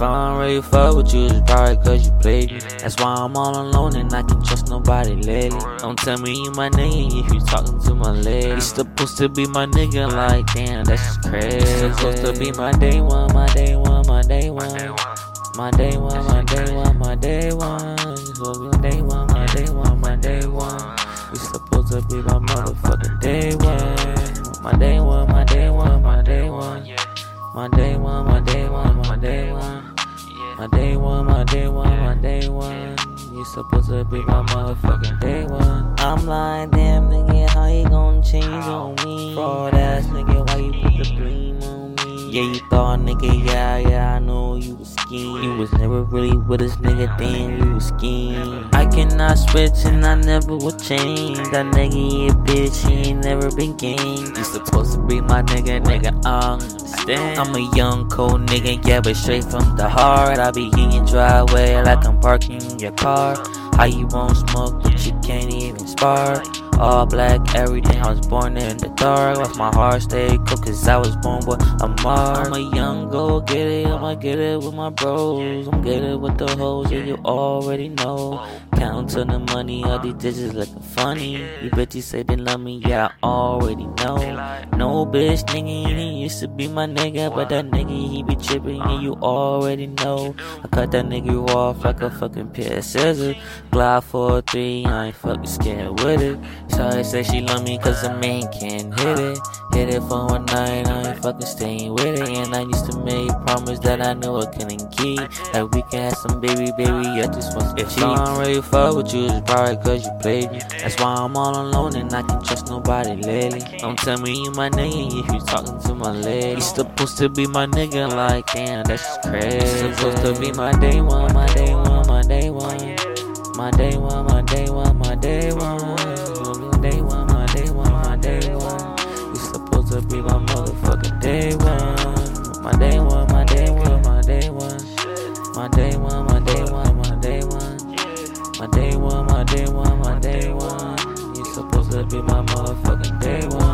If I don't really fuck with you, it's probably cause you played me. That's why I'm all alone and I can't trust nobody lately. Don't tell me you my nigga if you talking to my lady. You supposed to be my nigga, like damn, that's just crazy. You supposed to be my day one, my day one, my day one. My day one, my day one, my day one. You supposed to be my day one, my day one, my day one. You supposed to be my motherfucking day one. My day one, my day one, my day one. My day one, my day one, my day one. My day one, my day one, my day one. You supposed to be my motherfucking day one. I'm like, damn nigga, how you gon' change on me? Fraud ass nigga, why you put the blame on me? Yeah, you thought nigga, yeah, I know you was scheme. You was never really with us nigga, then you was scheme. I cannot switch and I never will change. That nigga, yeah, bitch, he ain't never been gang. You supposed to be my nigga, I'm a young, cold nigga, yeah, but straight from the heart. I be in your driveway like I'm parking your car. How you won't smoke, but you can't even spark. All black, everything, I was born in the dark. Watch my heart stay cold, cause I was born with a mark. I'm a young, go get it, I'ma get it with my bros. I'm get it with the hoes, yeah, you already know. Count on the money, all these digits looking funny. You bitches say they love me, yeah, I already know. No bitch, nigga, he used to be my nigga, but that nigga, he be tripping, and you already know. I cut that nigga off like a fucking pair of scissors. Glide 4-3, I ain't fucking scared with it. Shawty say she love me cause the man can't hit it. Hit it for one night, I ain't fucking staying with it. And I used to make promise that I knew I couldn't keep. Like we can have some baby, I just want to cheat. If I don't really fuck with you, it's probably cause you played me. That's why I'm all alone and I can't trust nobody lately. Don't tell me you my nigga if you talking to my lady. You supposed to be my nigga, like damn, that's just crazy. You supposed to be my day one, my day one, my day one. My day one, my day one, my day one. My day one, my day one, my day one. You supposed to be my motherfucking day one. My day one, my day one, my day one. My day one, my day one, my day one. My day one, my day one, my day one. You supposed to be my motherfucking day one.